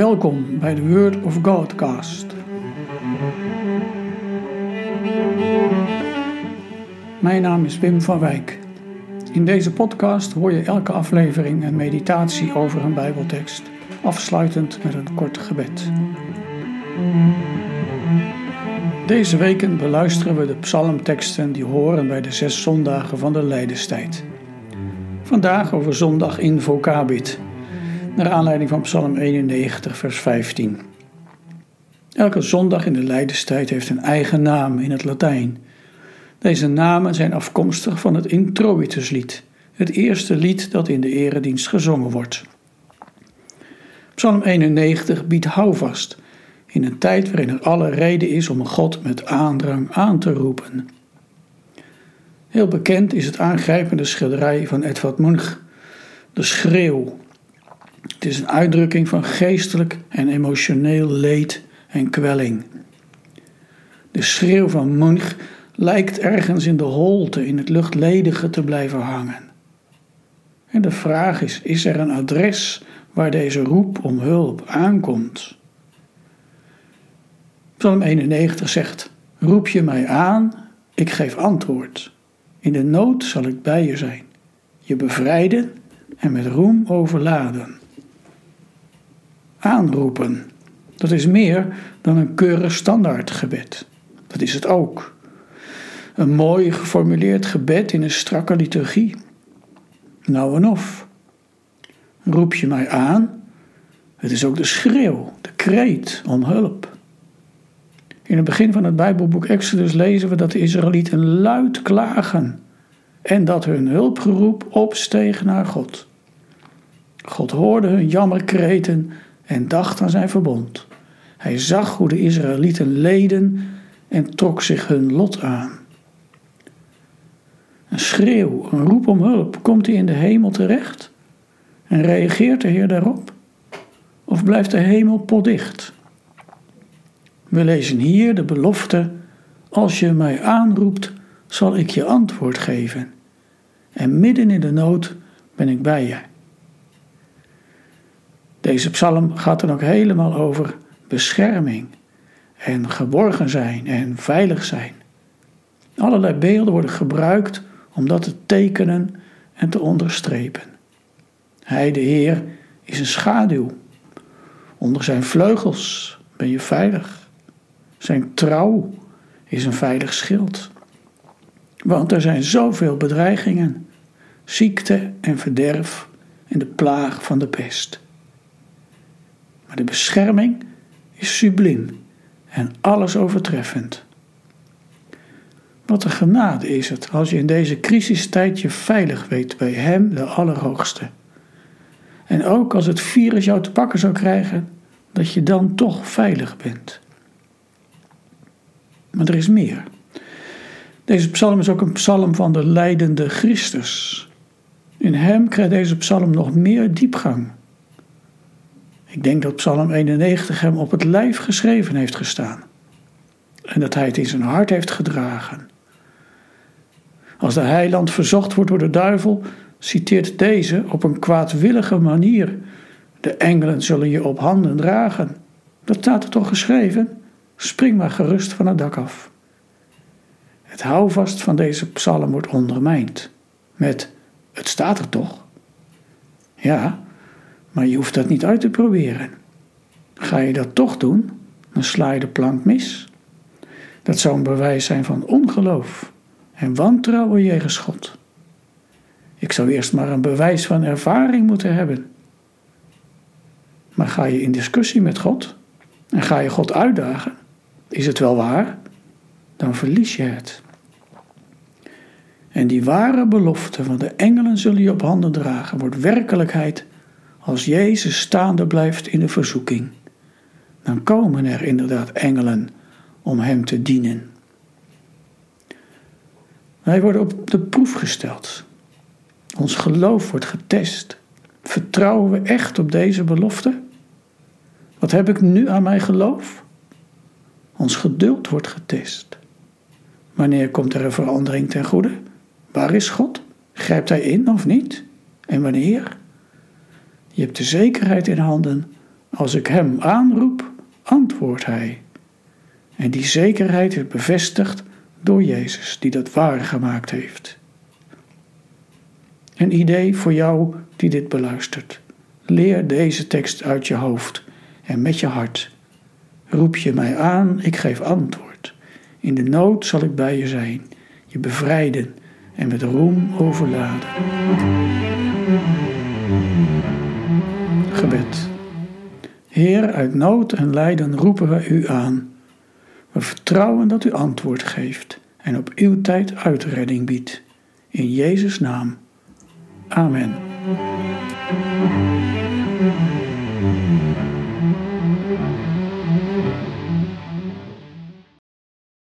Welkom bij de Word of Godcast. Mijn naam is Wim van Wijk. In deze podcast hoor je elke aflevering een meditatie over een Bijbeltekst, afsluitend met een kort gebed. Deze weken beluisteren we de psalmteksten die horen bij de 6 zondagen van de lijdenstijd. Vandaag over zondag in Vokabit, naar aanleiding van Psalm 91, vers 15. Elke zondag in de lijdenstijd heeft een eigen naam in het Latijn. Deze namen zijn afkomstig van het Introituslied, het eerste lied dat in de eredienst gezongen wordt. Psalm 91 biedt houvast in een tijd waarin er alle reden is om God met aandrang aan te roepen. Heel bekend is het aangrijpende schilderij van Edvard Munch, de schreeuw. Het is een uitdrukking van geestelijk en emotioneel leed en kwelling. De schreeuw van Munch lijkt ergens in de holte, in het luchtledige te blijven hangen. En de vraag is, is er een adres waar deze roep om hulp aankomt? Psalm 91 zegt, roep je mij aan, ik geef antwoord. In de nood zal ik bij je zijn, je bevrijden en met roem overladen. Aanroepen, dat is meer dan een keurig standaardgebed. Dat is het ook. Een mooi geformuleerd gebed in een strakke liturgie. Nou en of. Roep je mij aan, het is ook de schreeuw, de kreet om hulp. In het begin van het Bijbelboek Exodus lezen we dat de Israëlieten luid klagen en dat hun hulpgeroep opsteeg naar God. God hoorde hun jammerkreten en dacht aan zijn verbond. Hij zag hoe de Israëlieten leden en trok zich hun lot aan. Een schreeuw, een roep om hulp, komt hij in de hemel terecht? En reageert de Heer daarop? Of blijft de hemel potdicht? We lezen hier de belofte, als je mij aanroept, zal ik je antwoord geven. En midden in de nood ben ik bij je. Deze psalm gaat dan ook helemaal over bescherming en geborgen zijn en veilig zijn. Allerlei beelden worden gebruikt om dat te tekenen en te onderstrepen. Hij, de Heer, is een schaduw. Onder zijn vleugels ben je veilig. Zijn trouw is een veilig schild. Want er zijn zoveel bedreigingen, ziekte en verderf en de plaag van de pest. Maar de bescherming is subliem en alles overtreffend. Wat een genade is het als je in deze crisistijd je veilig weet bij Hem, de Allerhoogste. En ook als het virus jou te pakken zou krijgen, dat je dan toch veilig bent. Maar er is meer. Deze psalm is ook een psalm van de lijdende Christus. In Hem krijgt deze psalm nog meer diepgang. Ik denk dat Psalm 91 hem op het lijf geschreven heeft gestaan. En dat hij het in zijn hart heeft gedragen. Als de heiland verzocht wordt door de duivel, citeert deze op een kwaadwillige manier. De engelen zullen je op handen dragen. Dat staat er toch geschreven? Spring maar gerust van het dak af. Het houvast van deze psalm wordt ondermijnd. Met, het staat er toch? Ja, maar je hoeft dat niet uit te proberen. Ga je dat toch doen, dan sla je de plank mis. Dat zou een bewijs zijn van ongeloof en wantrouwen jegens God. Ik zou eerst maar een bewijs van ervaring moeten hebben. Maar ga je in discussie met God en ga je God uitdagen, is het wel waar? Dan verlies je het. En die ware belofte van de engelen zullen je op handen dragen, wordt werkelijkheid als Jezus staande blijft in de verzoeking. Dan komen er inderdaad engelen om hem te dienen. Wij worden op de proef gesteld. Ons geloof wordt getest. Vertrouwen we echt op deze belofte? Wat heb ik nu aan mijn geloof? Ons geduld wordt getest. Wanneer komt er een verandering ten goede? Waar is God? Grijpt hij in of niet? En wanneer? Je hebt de zekerheid in handen Als ik hem aanroep, antwoordt hij. En die zekerheid is bevestigd door Jezus, die dat waar gemaakt heeft. Een idee voor jou die dit beluistert. Leer deze tekst uit je hoofd en met je hart. Roep je mij aan, ik geef antwoord. In de nood zal ik bij je zijn, je bevrijden en met roem overladen. Gebed. Heer, uit nood en lijden roepen we u aan. We vertrouwen dat u antwoord geeft en op uw tijd uitredding biedt. In Jezus' naam. Amen.